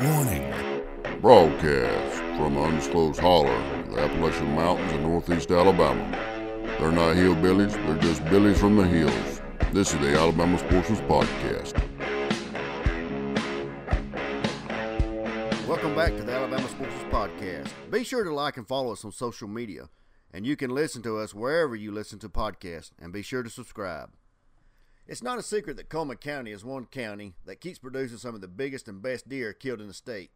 Warning. Broadcast from an undisclosed holler in the Appalachian Mountains in northeast Alabama. They're not hillbillies, they're just billies from the hills. This is the Alabama Sportsman's Podcast. Welcome back to the Alabama Sportsman's Podcast. Be sure to like and follow us on social media, and you can listen to us wherever you listen to podcasts, and be sure to subscribe. It's not a secret that Cullman County is one county that keeps producing some of the biggest and best deer killed in the state.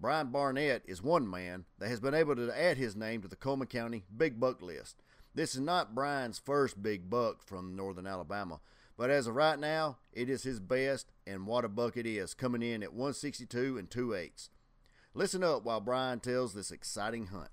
Brian Barnett is one man that has been able to add his name to the Cullman County big buck list. This is not Brian's first big buck from northern Alabama, but as of right now, it is his best, and what a buck it is, coming in at 162 and 2/8. Listen up while Brian tells this exciting hunt.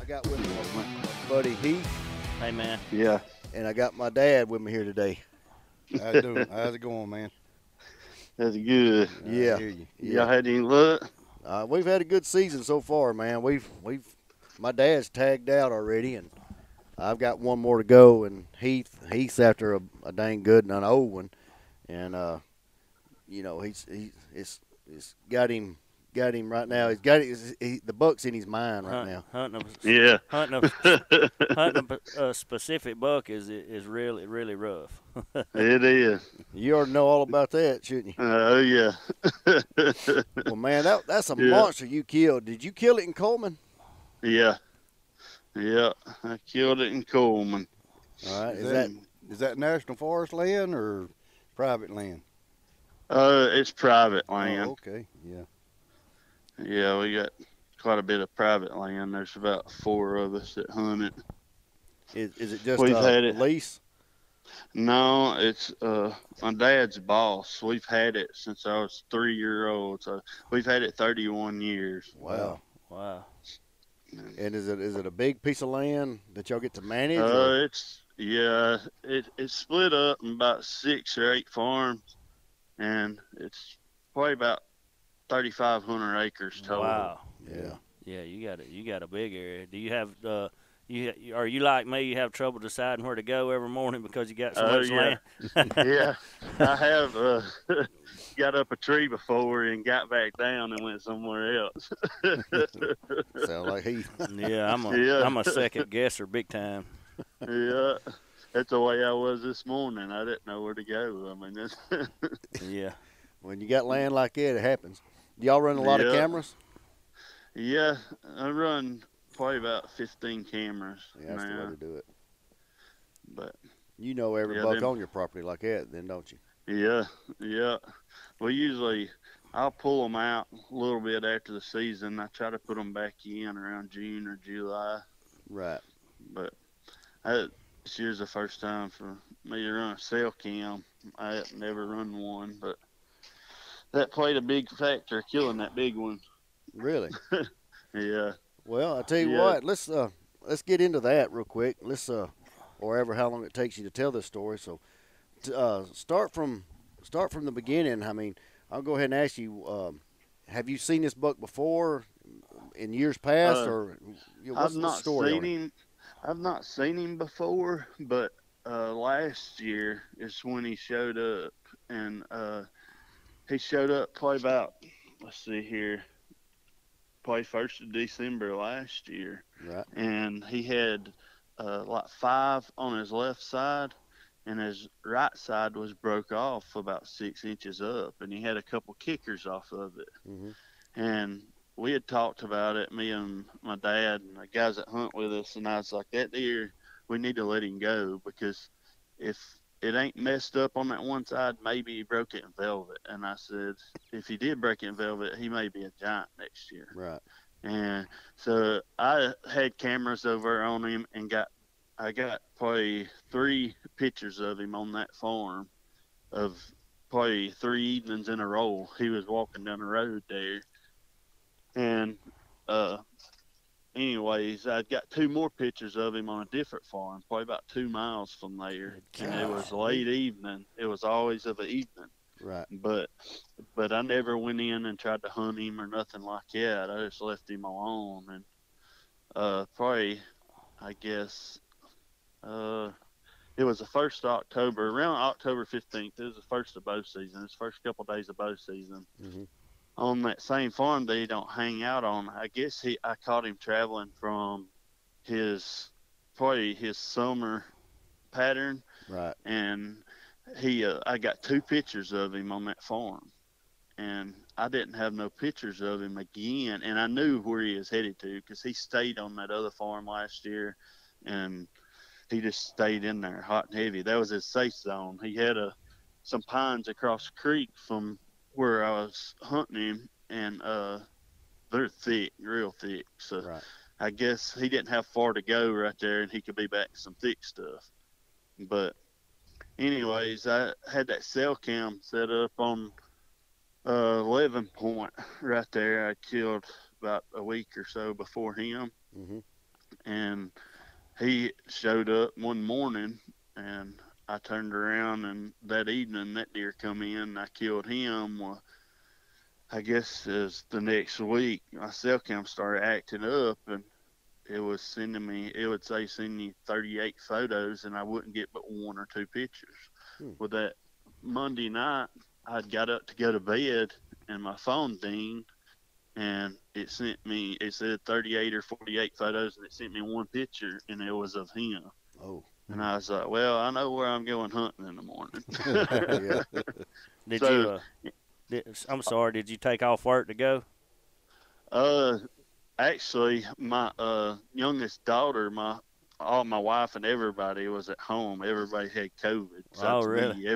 I got with me Buddy Heath. Hey, man. Yeah. And I got my dad with me here today. How you doing? How's it going, man? That's good. Yeah. I hear you. Yeah. Y'all had any luck? We've had a good season so far, man. We've my dad's tagged out already, and I've got one more to go. And Heath's after a dang good and an old one, and you know he's got him right now. He's got the buck's in his mind right now. Hunting a specific buck is really rough. It is. You already know all about that, shouldn't you? Oh yeah. Well, man, that's a monster you killed. Did you kill it in Coleman? Yeah, I killed it in Coleman. All right. Is that National Forest land or private land? It's private land. Oh, okay. Yeah. Yeah, we got quite a bit of private land. There's about four of us that hunt it. Is it just a lease? No, it's my dad's boss. We've had it since I was 3 years old. So we've had it 31 years. Wow. And is it a big piece of land that y'all get to manage? It's split up in about 6 or 8 farms, and it's probably about 3,500 acres total. Wow. Yeah. Yeah, you got a big area. Do you have are you like me? You have trouble deciding where to go every morning because you got so much land. Yeah, I have got up a tree before and got back down and went somewhere else. Sound like Heath. Yeah, I'm a second guesser big time. Yeah, that's the way I was this morning. I didn't know where to go. I mean, that's yeah. When you got land like that, it happens. Do y'all run a lot of cameras? Yeah, I run probably about 15 cameras. Yeah, that's the way to do it. But you know every buck on your property like that, then, don't you? Yeah. Well, usually I'll pull them out a little bit after the season. I try to put them back in around June or July. Right. But this year's the first time for me to run a cell cam. I had never run one, but that played a big factor, killing that big one. Really? Yeah. Well, I tell you what, let's get into that real quick. Let's or ever how long it takes you to tell this story. So, start from the beginning. I mean, I'll go ahead and ask you: have you seen this buck before in years past, or what's the story? I've not seen him before, but last year is when he showed up, and he showed up probably about, let's see here, probably 1st of December last year. Right. And he had like 5 on his left side, and his right side was broke off about 6 inches up, and he had a couple kickers off of it. Mm-hmm. And we had talked about it, me and my dad and the guys that hunt with us, and I was like, that deer, we need to let him go, because if – it ain't messed up on that one side, maybe he broke it in velvet. And I said, if he did break it in velvet, he may be a giant next year. Right. And so I had cameras over on him, and I got probably 3 pictures of him on that farm of probably 3 evenings in a row. He was walking down the road there. And anyways, I'd got two more pictures of him on a different farm, probably about 2 miles from there. God. And it was late evening. It was always of an evening. Right. But I never went in and tried to hunt him or nothing like that. I just left him alone. And probably, I guess, it was the first October, around October 15th. It was the first of bow season. It's the first couple of days of bow season. Mm-hmm. On that same farm that he don't hang out on, I guess I caught him traveling from probably his summer pattern. Right. And I got two pictures of him on that farm, and I didn't have no pictures of him again. And I knew where he was headed to, because he stayed on that other farm last year, and he just stayed in there hot and heavy. That was his safe zone. He had some pines across the creek from where I was hunting him, and they're thick, real thick. So right. I guess he didn't have far to go right there, and he could be back to some thick stuff. But anyways, I had that cell cam set up on 11 point right there. I killed about a week or so before him. Mm-hmm. And he showed up one morning, and I turned around, and that evening that deer come in, and I killed him. Well, I guess as the next week, my cell cam started acting up, and it was sending me, it would say send me 38 photos, and I wouldn't get but one or two pictures. Hmm. Well, that Monday night, I'd got up to go to bed, and my phone dinged, and it sent me, it said 38 or 48 photos, and it sent me one picture, and it was of him. Oh. And I was like, well, I know where I'm going hunting in the morning. Did you take off work to go? Actually, my youngest daughter, my wife and everybody was at home. Everybody had COVID. So oh, really? Me.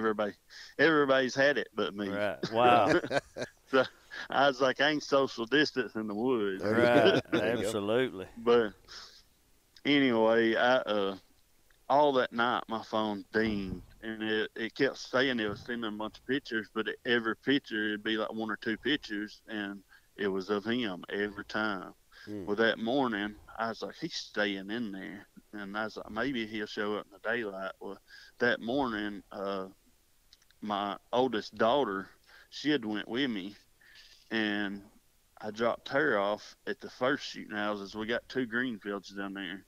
Everybody's had it but me. Right. Wow. So I was like, I ain't social distance in the woods. Right. Absolutely. But anyway, all that night, my phone dinged, and it kept saying it was sending a bunch of pictures, but every picture, it'd be like one or two pictures, and it was of him every time. Mm. Well, that morning, I was like, he's staying in there, and I was like, maybe he'll show up in the daylight. Well, that morning, my oldest daughter, she had went with me, and I dropped her off at the first shooting houses. We got two green fields down there.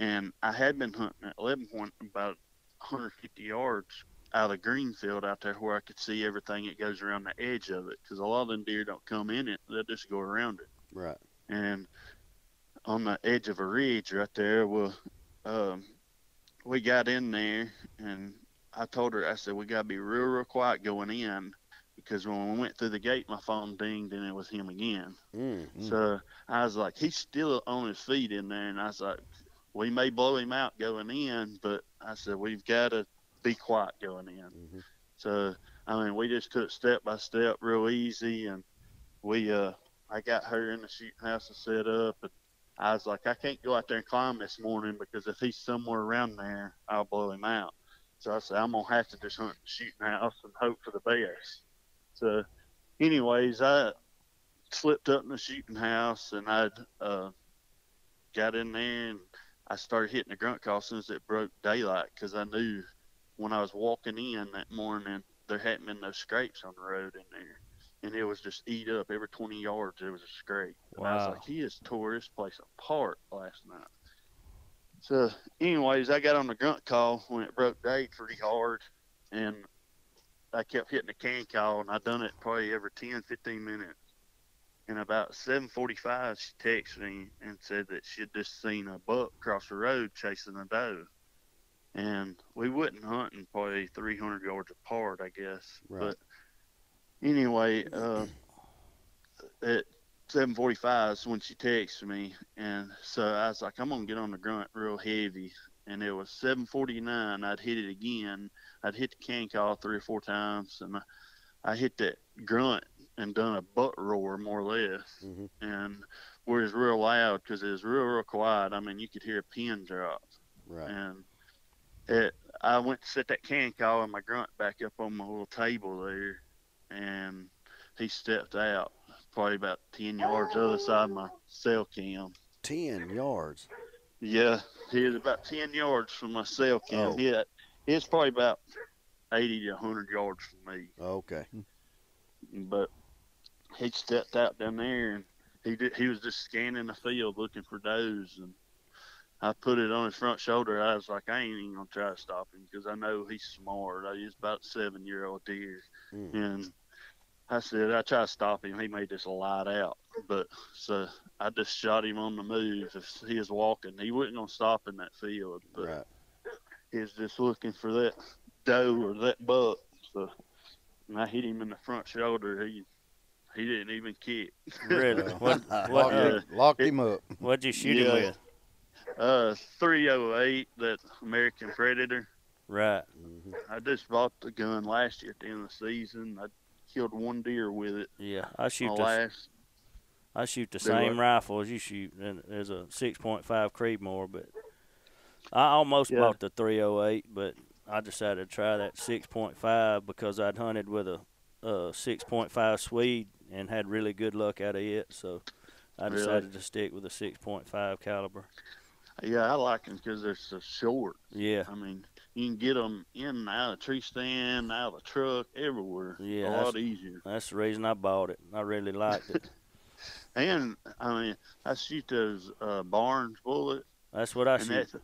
And I had been hunting at 11 point about 150 yards out of Greenfield out there where I could see everything that goes around the edge of it, because a lot of them deer don't come in it. They'll just go around it. Right. And on the edge of a ridge right there, well, we got in there, and I told her, I said, we got to be real, real quiet going in, because when we went through the gate, my phone dinged, and it was him again. Mm-hmm. So I was like, he's still on his feet in there, and I was like, we may blow him out going in, but I said, we've got to be quiet going in. Mm-hmm. So, I mean, we just took step by step real easy, and I got her in the shooting house and set up, and I was like, I can't go out there and climb this morning, because if he's somewhere around there, I'll blow him out. So I said, I'm going to have to just hunt the shooting house and hope for the best. So, anyways, I slipped up in the shooting house, and I got in there, and I started hitting the grunt call as soon as it broke daylight, because I knew when I was walking in that morning, there hadn't been no scrapes on the road in there. And it was just eat up. Every 20 yards, there was a scrape. Wow. And I was like, he has tore this place apart last night. So anyways, I got on the grunt call when it broke day pretty hard, and I kept hitting the can call, and I done it probably every 10, 15 minutes. And about 7:45, she texted me and said that she had just seen a buck cross the road chasing a doe. And we wasn't hunting probably 300 yards apart, I guess. Right. But anyway, at 7:45 is when she texted me. And so I was like, I'm going to get on the grunt real heavy. And it was 7:49. I'd hit it again. I'd hit the can call 3 or 4 times. And I hit that grunt and done a butt roar, more or less. Mm-hmm. And where it was real loud, because it was real, real quiet. I mean, you could hear a pin drop. Right. And I went to set that can call and my grunt back up on my little table there, and he stepped out probably about 10 yards the other side of my cell cam. 10 yards. Yeah, he was about 10 yards from myself. Oh. Yeah, it's probably about 80 to 100 yards from me. Okay. But he stepped out down there, and he was just scanning the field looking for does, and I put it on his front shoulder. I was like, I ain't even going to try to stop him because I know he's smart. He's about a 7-year-old deer. Mm. And I said, I tried to stop him. He may just light out. But so I just shot him on the move. If he was walking, he wasn't going to stop in that field. But right. He was just looking for that doe or that buck. So and I hit him in the front shoulder. He didn't even kick. Really? Locked him up. What'd you shoot him with? 308, that American Predator. Right. Mm-hmm. I just bought the gun last year at the end of the season. I killed one deer with it. Yeah, I shoot the same rifle as you shoot. And there's a 6.5 Creedmoor, but I almost bought the 308, but I decided to try that 6.5 because I'd hunted with a 6.5 Swede and had really good luck out of it. So I decided to stick with a 6.5 caliber. Yeah, I like them because they're so short. Yeah. I mean, you can get them in and out of the tree stand, out of the truck, everywhere. Yeah. A lot easier. That's the reason I bought it. I really liked it. And, I mean, I shoot those Barnes bullets. That's what I shoot.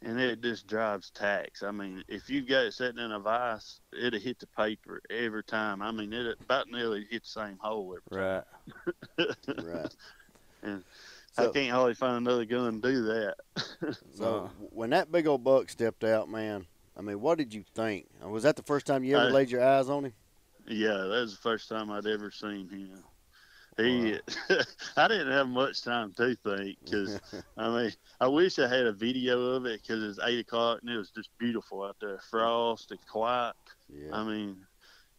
And it just drives tacks. I mean, if you got it sitting in a vise, it'll hit the paper every time. I mean, it about nearly hit the same hole every time. Right. Right. And so, I can't hardly find another gun to do that. So when that big old buck stepped out, man, I mean, what did you think? Was that the first time you ever laid your eyes on him? Yeah, that was the first time I'd ever seen him. I didn't have much time to think because, I mean, I wish I had a video of it because it was 8 o'clock and it was just beautiful out there. Frost and quiet. Yeah. I mean,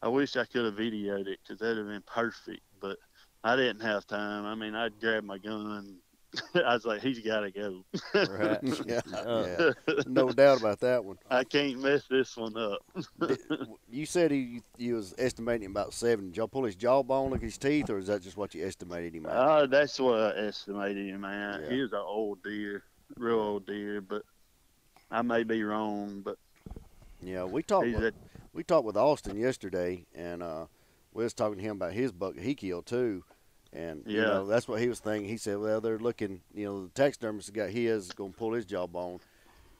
I wish I could have videoed it because that would have been perfect, but I didn't have time. I mean, I'd grab my gun. I was like, he's got to go. Right. Yeah. Yeah. No doubt about that one. I can't mess this one up. You said he was estimating about 7. Did y'all pull his jawbone, look at his teeth, or is that just what you estimated him at? That's what I estimated him at. Yeah. He was an old deer, real old deer, but I may be wrong. But yeah, we talked with Austin yesterday, and we was talking to him about his buck he killed too. And, you know, that's what he was thinking. He said, well, they're looking, you know, the taxidermist got his, going to pull his jawbone.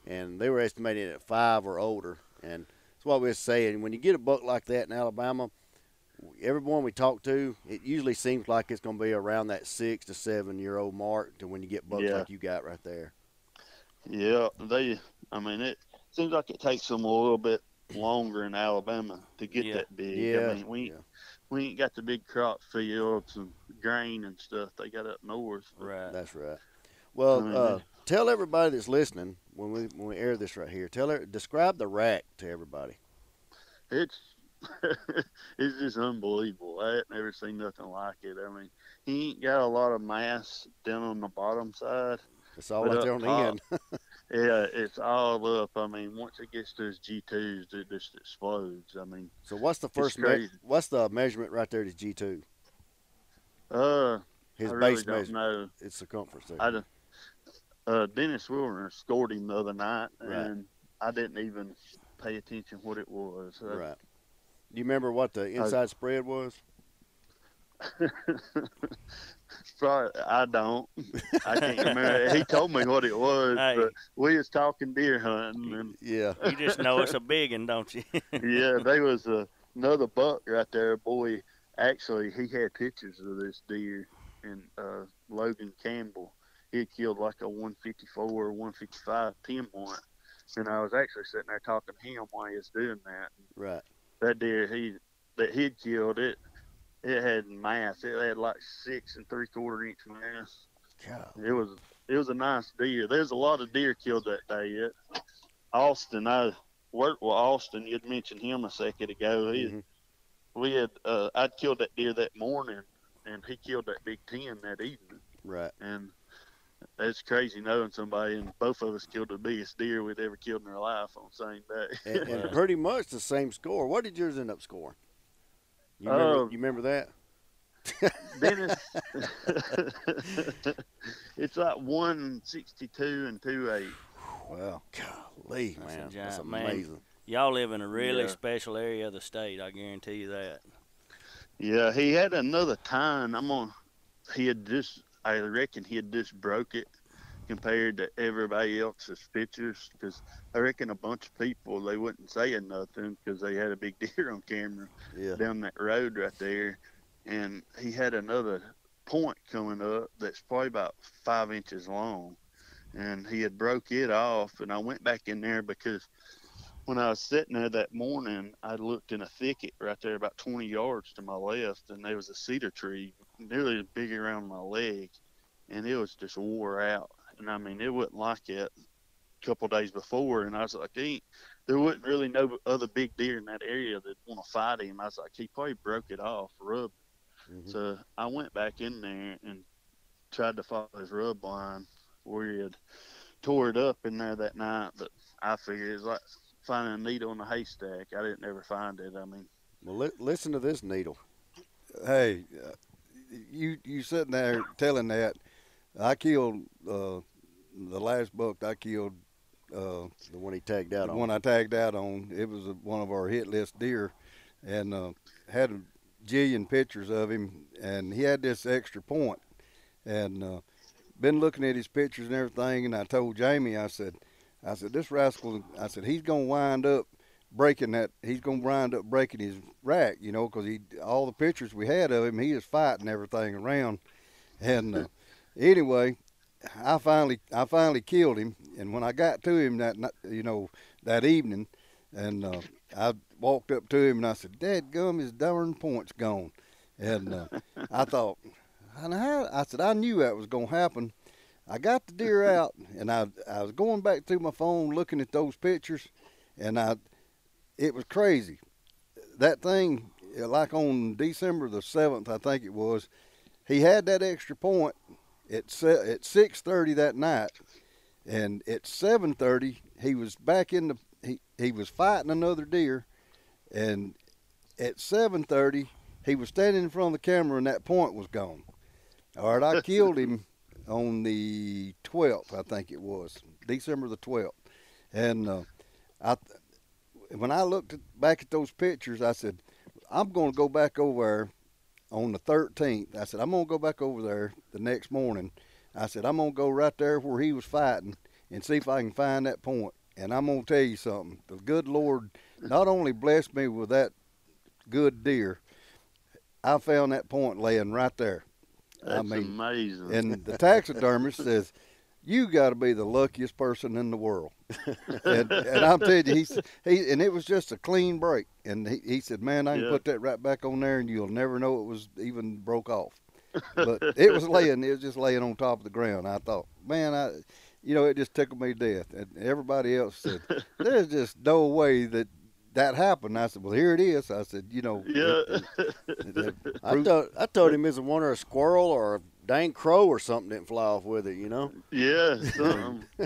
And they were estimating it at 5 or older. And that's what we were saying. When you get a buck like that in Alabama, everyone we talk to, it usually seems like it's going to be around that 6 to 7-year-old mark to when you get bucks like you got right there. Yeah, I mean, it seems like it takes them a little bit longer in Alabama to get that big. Yeah. I mean, we ain't got the big crop fields and grain and stuff they got up north. Right. That's right. Well, tell everybody that's listening when we air this right here. Describe the rack to everybody. It's just unbelievable. I ain't never seen nothing like it. I mean, he ain't got a lot of mass down on the bottom side. It's all right there on the end. Yeah, it's all up. I mean, once it gets to his G2s, it just explodes. I mean, so what's the what's the measurement right there to G2? His base measurement. It's circumference there. Dennis Willner scored him the other night, and I didn't even pay attention what it was. Right. Do you remember what the inside spread was? Sorry, I can't remember. He told me what it was, but we was talking deer hunting. And you just know it's a big one, don't you? Yeah, there was another buck right there. Boy, actually, he had pictures of this deer, and Logan Campbell. He had killed like a 154 or 155 10-point, and I was actually sitting there talking to him while he was doing that. Right. That deer he'd killed it. It had mass. It had like 6 3/4 inch mass. God. It was a nice deer. There's a lot of deer killed that day. Austin, I worked with Austin. You'd mentioned him a second ago. I'd killed that deer that morning, and he killed that big 10 that evening. Right. And that's crazy knowing somebody, and both of us killed the biggest deer we'd ever killed in our life on the same day. And pretty much the same score. What did yours end up scoring? You remember that? Dennis, it's like 162 and 2.8. Well, golly, that's man, that's amazing. Man, y'all live in a really special area of the state. I guarantee you that. Yeah, he had another time. I reckon he had just broke it compared to everybody else's pictures, because I reckon a bunch of people, they wouldn't say nothing because they had a big deer on camera down that road right there. And he had another point coming up that's probably about 5 inches long, and he had broke it off. And I went back in there because when I was sitting there that morning, I looked in a thicket right there about 20 yards to my left, and there was a cedar tree nearly as big around my leg, and it was just wore out. And I mean, it wasn't like it a couple of days before, and I was like, there wasn't really no other big deer in that area that want to fight him. I was like, he probably broke it off, rubbed it. Mm-hmm. So I went back in there and tried to follow his rub line where he had tore it up in there that night, but I figured it was like finding a needle in a haystack. I didn't ever find it. I mean, well, listen to this needle. Hey, you sitting there telling that. I killed the last buck. I killed the one he tagged out on. The one I tagged out on. It was one of our hit list deer, and had a jillion pictures of him. And he had this extra point, and been looking at his pictures and everything. And I told Jamie, I said this rascal. I said he's gonna wind up breaking that. He's gonna wind up breaking his rack, you know, because all the pictures we had of him, he is fighting everything around, and. Anyway, I finally killed him, and when I got to him that evening, and I walked up to him and I said, "Dadgum, his darn point's gone," and I thought, I said, I knew that was gonna happen. I got the deer out, and I was going back through my phone looking at those pictures, and it was crazy. That thing, like on December the 7th, I think it was, he had that extra point. At 6:30 that night, and at 7:30 he was back in he was fighting another deer, and at 7:30 he was standing in front of the camera and that point was gone. All right, I killed him on the 12th, I think it was December the 12th, and when I looked back at those pictures, I said, I'm going to go back over there. On the 13th, I said, I'm going to go back over there the next morning. I said, I'm going to go right there where he was fighting and see if I can find that point. And I'm going to tell you something. The good Lord not only blessed me with that good deer, I found that point laying right there. That's amazing. And the taxidermist says, you got to be the luckiest person in the world. and I'm telling you, and it was just a clean break. And he said, man, I can put that right back on there, and you'll never know it was even broke off. But it was just laying on top of the ground. I thought, man, it just tickled me to death. And everybody else said, there's just no way that happened. I said, well, here it is. I said, I told him, is it one or a squirrel or a dang crow or something didn't fly off with it, you know? Yeah,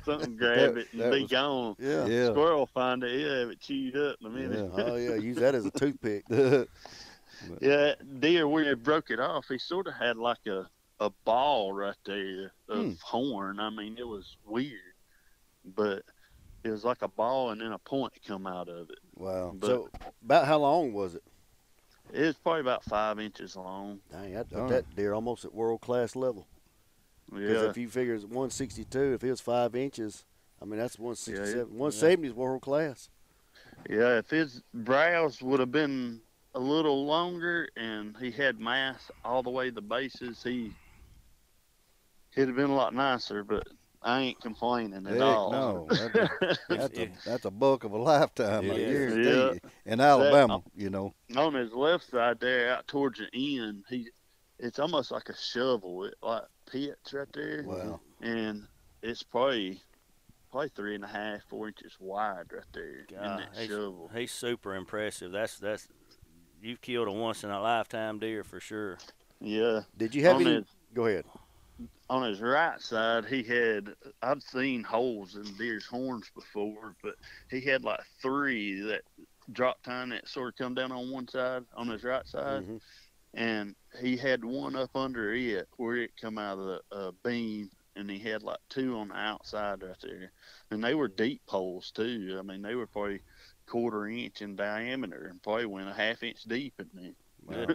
something grab it and be gone. Yeah. Squirrel find it, have it chewed up in a minute. Yeah. Oh, yeah, use that as a toothpick. Yeah, deer, where he broke it off, he sort of had like a ball right there of horn. I mean, it was weird, but it was like a ball and then a point come out of it. Wow. But so about how long was it? It was probably about 5 inches long. Dang, I put that deer almost at world-class level. Yeah. Because if you figure it's 162, if it was 5 inches, I mean, that's 167. 170 is world-class. Yeah, if his brows would have been a little longer and he had mass all the way to the bases, he'd have been a lot nicer, but I ain't complaining at all. No, that's a buck of a lifetime. Yeah. In Alabama, you know. On his left side there, out towards the end, it's almost like a shovel. It like pits right there. Wow. And it's probably 3.5, 4 inches wide right there. God, in that shovel. He's super impressive. That's you've killed a once in a lifetime deer for sure. Yeah. Did you have any? Go ahead. On his right side, I've seen holes in deer's horns before, but he had like three that dropped down that sort of come down on one side, on his right side. Mm-hmm. and he had one up under it where it come out of the beam, and he had like two on the outside right there. And they were deep poles too. I mean, they were probably quarter-inch in diameter and probably went a half-inch deep in there. Wow.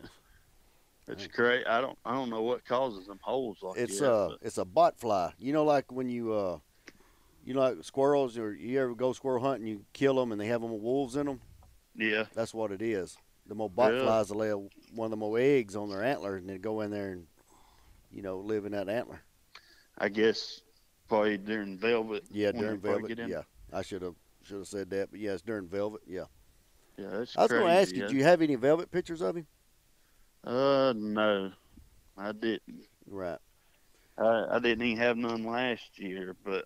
It's great. I don't know what causes them holes like that. It's a bot fly. You know, like when you you know, like squirrels, or you ever go squirrel hunting, you kill them and they have them with wolves in them. Yeah, that's what it is. The more bot flies, they lay one of the more eggs on their antler, and then go in there and, you know, live in that antler. I guess probably during velvet. Yeah, during velvet. Yeah, I should have said that, but yeah, it's during velvet. Yeah. Yeah, that's I was going to ask you, do you have any velvet pictures of him? No, I didn't. Right. I didn't even have none last year, but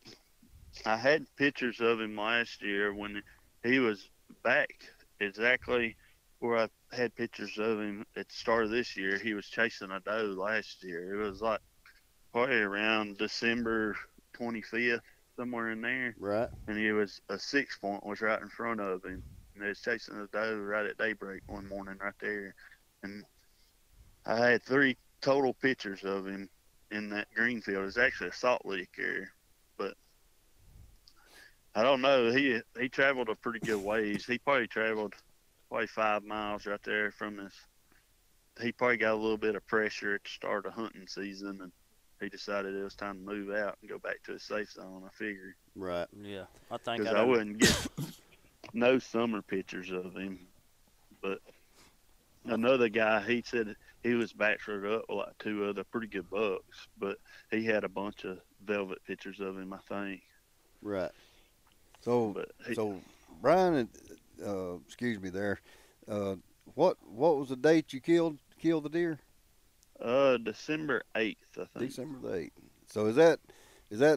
I had pictures of him last year when he was back exactly where I had pictures of him at the start of this year. He was chasing a doe last year. It was like probably around December 25th, somewhere in there. Right. And he was a 6-point was right in front of him. And he was chasing a doe right at daybreak one morning right there. And I had 3 total pictures of him in that green field. It's actually a salt lick area, but I don't know. He traveled a pretty good ways. He probably traveled probably 5 miles right there from this. He probably got a little bit of pressure at the start of hunting season, and he decided it was time to move out and go back to his safe zone, I figured. Right. Yeah. I think I wouldn't get no summer pictures of him, but another guy, he said he was bachelored up with like 2 other pretty good bucks, but he had a bunch of velvet pictures of him, I think. Right. So Brian, excuse me there. What was the date you killed the deer? December 8th, I think. December the 8th. So is that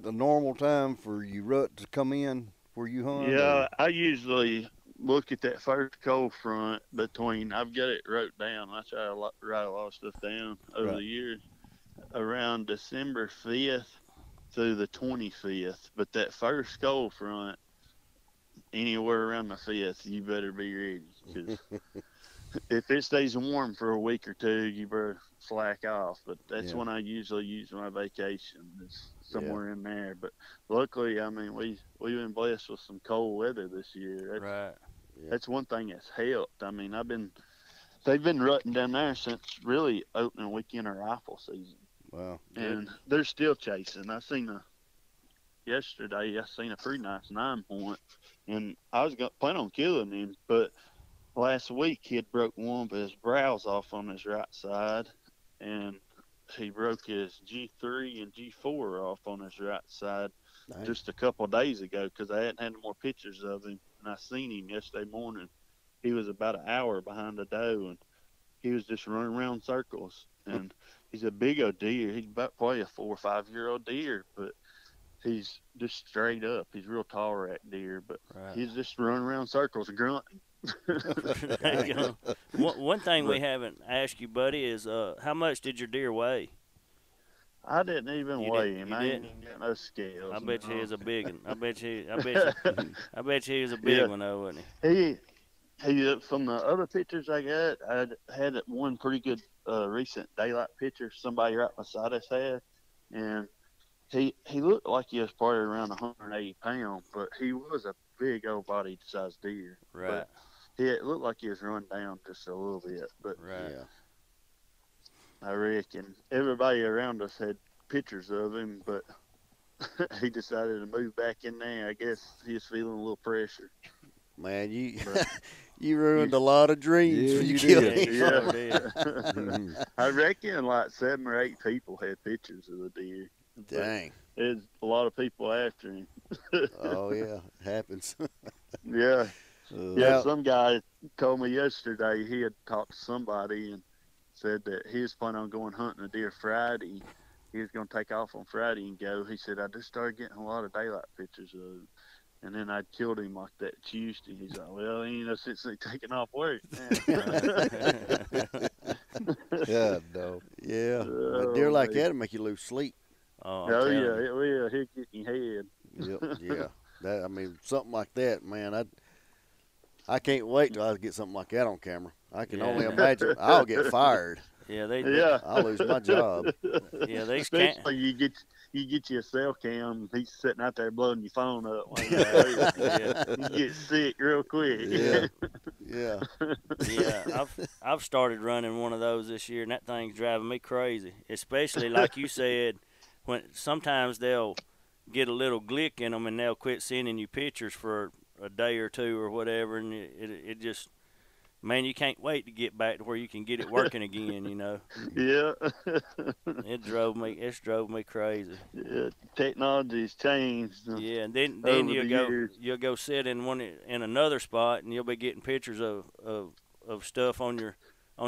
the normal time for your rut to come in where you hunt? Yeah, or? I usually look at that first cold front between, I've got it wrote down. I try to write a lot of stuff down over the years, around December 5th through the 25th. But that first cold front, anywhere around the 5th, you better be ready. Cause if it stays warm for a week or two, you better slack off. But that's when I usually use my vacation. It's somewhere in there. But luckily, I mean, we've been blessed with some cold weather this year. That's, that's one thing that's helped. I mean, they've been rutting down there since really opening weekend or rifle season. Wow. And they're still chasing. Yesterday I seen a pretty nice 9-point, and I was planning on killing him, but last week he had broke one of his brows off on his right side, and he broke his G3 and G4 off on his right side just a couple of days ago, because I hadn't had any more pictures of him. And I seen him yesterday morning. He was about an hour behind the doe, and he was just running around circles. And he's a big old deer. He's about probably a 4 or 5 year old deer, but he's just straight up. He's a real tall rack deer, but he's just running around circles and grunting. One thing we haven't asked you, buddy, is how much did your deer weigh? I didn't even weigh him. I ain't got no scales. I bet you he's a big one. I bet you he's a big one though, wasn't he? He from the other pictures I got, I had one pretty good recent daylight picture somebody right beside us had, and he looked like he was probably around 180 pounds, but he was a big old body sized deer. Right. But, yeah, it looked like he was run down just a little bit, but I reckon everybody around us had pictures of him, but he decided to move back in there. I guess he was feeling a little pressure. Man, you ruined a lot of dreams when you killed him. Yeah. I reckon like 7 or 8 people had pictures of the deer. Dang. There's a lot of people after him. Oh, yeah, it happens. Yeah. Yeah, some guy told me yesterday he had talked to somebody and said that he was planning on going hunting a deer Friday. He was going to take off on Friday and go. He said, I just started getting a lot of daylight pictures of him. And then I killed him like that Tuesday. He's like, well, he ain't no sense they taking off work. Yeah, no. Yeah. A deer like that will make you lose sleep. Oh yeah, it will. He'll get in your head. Yep, yeah. That, I mean, something like that, man. I can't wait till I get something like that on camera. I can only imagine. I'll get fired. Yeah, they I lose my job. Yeah, they can't. You get your cell cam, he's sitting out there blowing your phone up. You get sick real quick. Yeah. I've started running one of those this year, and that thing's driving me crazy. Especially like you said, when sometimes they'll get a little glick in them, and they'll quit sending you pictures for a day or two or whatever, and it just. Man, you can't wait to get back to where you can get it working again, you know. Yeah. It drove me crazy. Yeah, technology's changed. Yeah, and then you'll go sit in another spot, and you'll be getting pictures of stuff on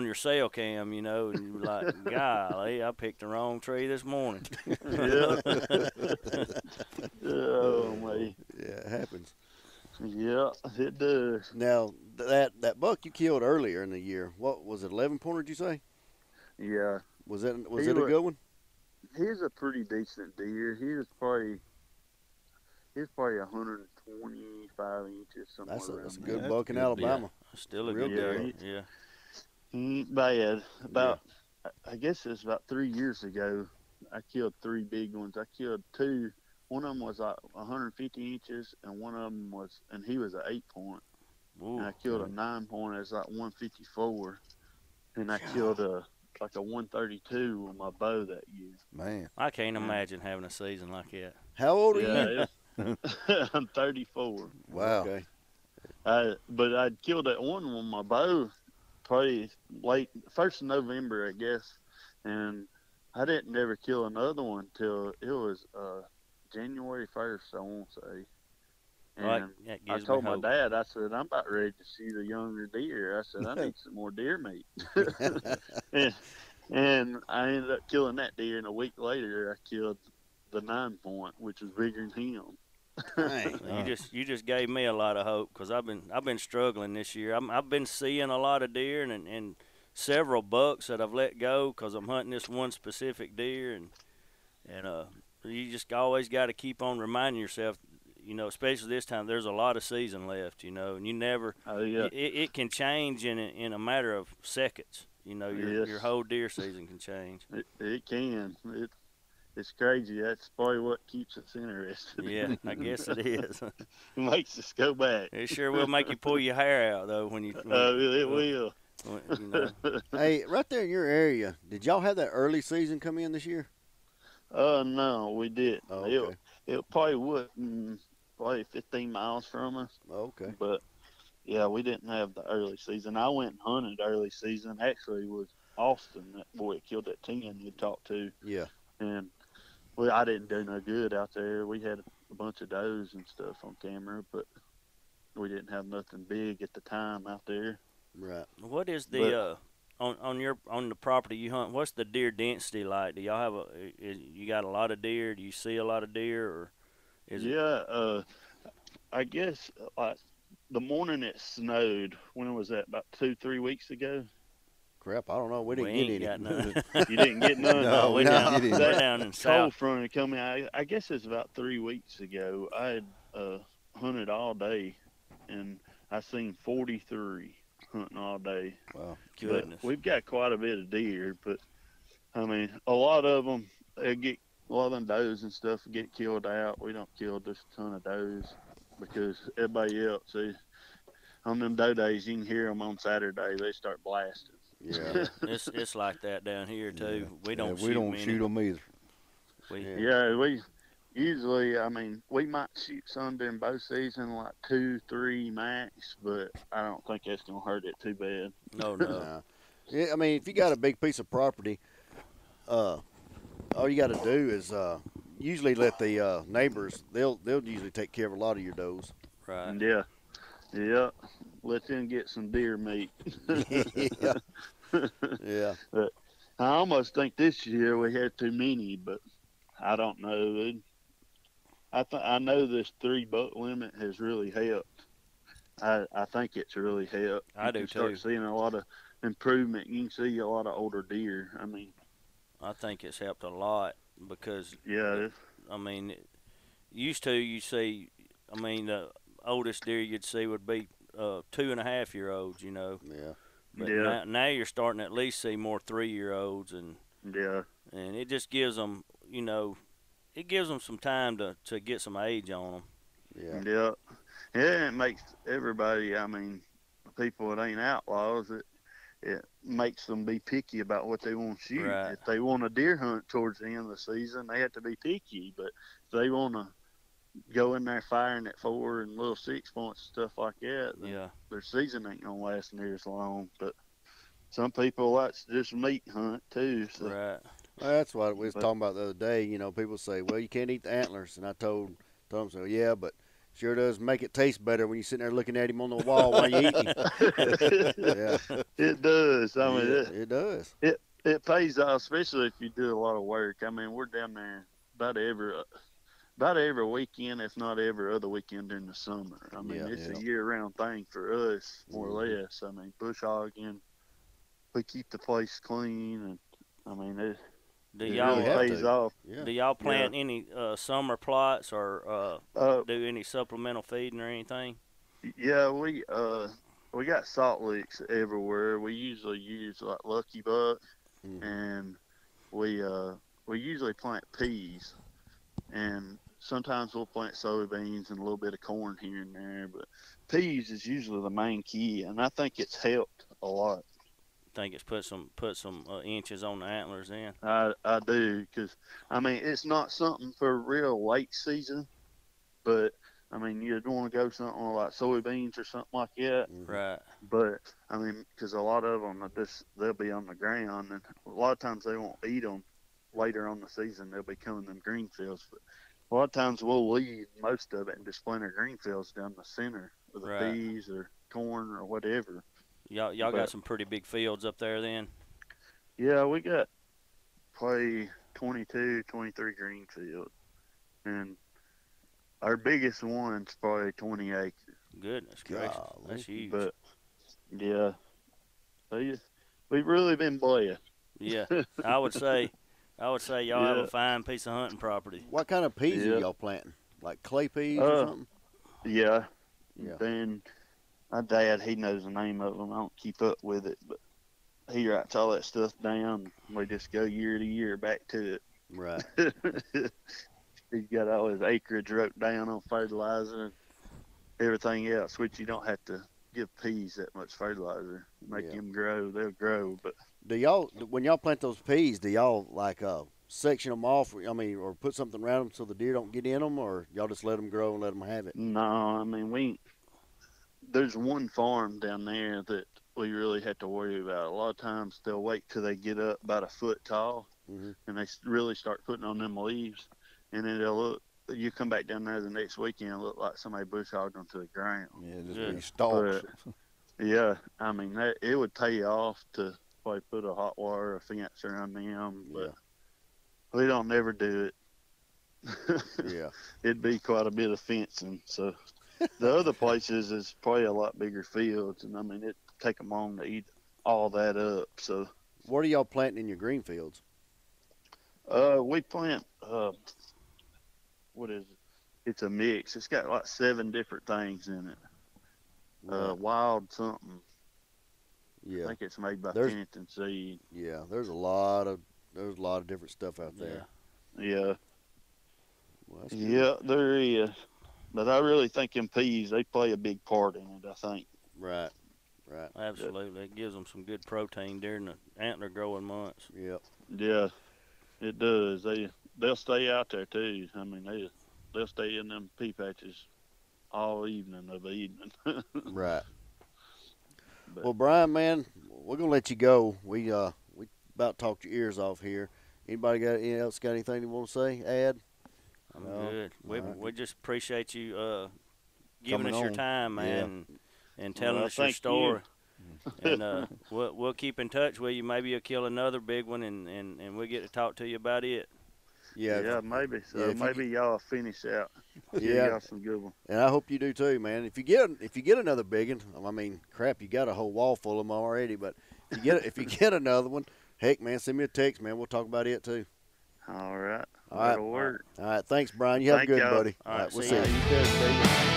your cell cam, you know, and you're like, golly, I picked the wrong tree this morning. Yeah. Oh, man. Yeah, it happens. Yeah, it does. Now, that buck you killed earlier in the year, what was it, 11-pointer, did you say? Yeah. Was it a good one? He's a pretty decent deer. He's probably 125 inches somewhere. That's a good buck in Alabama. Yeah. Still a real good deer. Yeah. He ain't bad. I guess it's about 3 years ago, I killed three big ones. I killed two. One of them was like 150 inches, and one of them was, and he was an 8-point. Ooh, and I killed a 9-point. It's like 154, and I killed a 132 with my bow that year. Man, I can't imagine having a season like that. How old are you? I'm 34. Wow. Okay. But I killed that one with my bow, probably late first of November, I guess, and I didn't ever kill another one till it was January 1st, I won't say. And I told my dad, I said, I'm about ready to see the younger deer. I said, I need some more deer meat. and I ended up killing that deer, and a week later I killed the 9-point, which was bigger than him. You just gave me a lot of hope, because I've been struggling this year. I've been seeing a lot of deer and several bucks that I've let go because I'm hunting this one specific deer, and you just always got to keep on reminding yourself, you know, especially this time, there's a lot of season left, you know, and you never it can change in a matter of seconds, you know. Your whole deer season can change. It's crazy. That's probably what keeps us interested. Yeah, I guess it is. It makes us go back. It sure will make you pull your hair out, though, when you it will. You know. Hey, right there in your area, did y'all have that early season come in this year? No, we didn't. Oh, okay. It probably wouldn't, probably 15 miles from us. Oh, okay. But, yeah, we didn't have the early season. I went and hunted early season. Actually, it was Austin, that boy that killed that 10 you talked to. Yeah. And, well, I didn't do no good out there. We had a bunch of does and stuff on camera, but we didn't have nothing big at the time out there. Right. What is the on the property you hunt, what's the deer density like? Do y'all have you got a lot of deer? Do you see a lot of deer, or is I guess like the morning it snowed. When was that? About 2-3 weeks ago. Crap, I don't know. We didn't get any. You didn't get none. No, we're down in south. Cold front had come in. I guess it's about 3 weeks ago. I had hunted all day, and I seen 43. Hunting all day. Wow, goodness. But we've got quite a bit of deer, but I mean, a lot of them does and stuff get killed out. We don't kill just a ton of does because everybody else, on them doe days, you can hear them on Saturday. They start blasting. Yeah, it's like that down here too. Yeah. We don't shoot them either. We usually, I mean, we might shoot some during bow season, like 2-3 max, but I don't think that's going to hurt it too bad. No. Yeah, I mean, if you got a big piece of property, all you got to do is usually let the neighbors, they'll usually take care of a lot of your does. Right. Yeah. Let them get some deer meat. Yeah. But I almost think this year we had too many, but I don't know. I know this 3-buck limit has really helped. I think it's really helped. You do too. Start seeing a lot of improvement. You can see a lot of older deer. I mean, I think it's helped a lot because I mean, used to you see, I mean, the oldest deer you'd see would be 2.5-year-olds. You know. Yeah. But yeah. Now you're starting to at least see more 3-year-olds, and yeah, and it just gives them, you know, it gives them some time to get some age on them. Yeah. Yeah. Yeah, it makes everybody, I mean, people that ain't outlaws, it makes them be picky about what they want to shoot. Right. If they want a deer hunt towards the end of the season, they have to be picky. But if they want to go in there firing at 4 and little 6 points and stuff like that, yeah, their season ain't going to last near as long. But some people like to just meat hunt too. So. Right. Well, that's what we was talking about the other day. You know, people say, well, you can't eat the antlers. And I told them, so, yeah, but sure does make it taste better when you're sitting there looking at him on the wall while you're eating. Yeah. It does. I mean, it does. It pays off, especially if you do a lot of work. I mean, we're down there about every weekend, if not every other weekend during the summer. I mean, it's a year-round thing for us, more or less. I mean, bush hogging, we keep the place clean, and I mean, it really pays off. Yeah. Do y'all plant any summer plots or do any supplemental feeding or anything? Yeah, we got salt licks everywhere. We usually use like Lucky Buck, and we usually plant peas, and sometimes we'll plant soybeans and a little bit of corn here and there. But peas is usually the main key, and I think it's helped a lot. Think it's put some inches on the antlers in. I do, because I mean, it's not something for real late season, but I mean, you'd want to go something like soybeans or something like that, right? But I mean, because a lot of them they'll be on the ground, and a lot of times they won't eat them later on the season. They'll be coming them green fields, but a lot of times we'll leave most of it and just plant our green fields down the center with the peas or corn or whatever. Y'all got some pretty big fields up there then? Yeah, we got probably 22, 23 green fields. And our biggest one's probably 20 acres. Goodness gracious. That's huge. But, yeah, we've really been blessed. Yeah, I would say y'all have a fine piece of hunting property. What kind of peas are y'all planting? Like clay peas or something? Yeah. Yeah. Then my dad, he knows the name of them. I don't keep up with it, but he writes all that stuff down. We just go year to year back to it. Right. He's got all his acreage wrote down on fertilizer and everything else, which you don't have to give peas that much fertilizer. Make them grow. They'll grow. But do y'all, when y'all plant those peas, do y'all like section them off? I mean, or put something around them so the deer don't get in them, or y'all just let them grow and let them have it? No, I mean, there's one farm down there that we really have to worry about. A lot of times they'll wait till they get up about a foot tall, and they really start putting on them leaves, and then they'll look. You come back down there the next weekend and look like somebody bush hogged them to the ground. Yeah, just be stalks. Yeah, I mean, it would pay off to probably put a hot wire or a fence around them, but we don't never do it. Yeah, it'd be quite a bit of fencing, so. The other places is probably a lot bigger fields, and I mean, it take them long to eat all that up. So, what are y'all planting in your green fields? We plant what is it? It's a mix. It's got like 7 different things in it. Right. Wild something. Yeah, I think it's made by Fenton Seed. Yeah, there's a lot of different stuff out there. Yeah. Well, yeah, there is. But I really think in peas, they play a big part in it, I think. Right, right. Absolutely. It gives them some good protein during the antler growing months. Yep. Yeah, it does. They'll stay out there, too. I mean, they'll stay in them pea patches all evening of the evening. Right. But, well, Brian, man, we're going to let you go. We about talked your ears off here. Anybody else got anything you want to say, add? I'm good. We just appreciate you giving us your time, man, and telling us your story. You. And we'll keep in touch with you. Maybe you'll kill another big one, and we'll get to talk to you about it. Yeah, maybe. So maybe y'all finish out. Yeah, y'all some good one. And I hope you do too, man. If you get another big one, I mean, crap, you got a whole wall full of them already. But if you get another one, heck, man, send me a text, man. We'll talk about it too. All right. All right. Thanks, Brian. You have a good buddy. All right. We'll see you.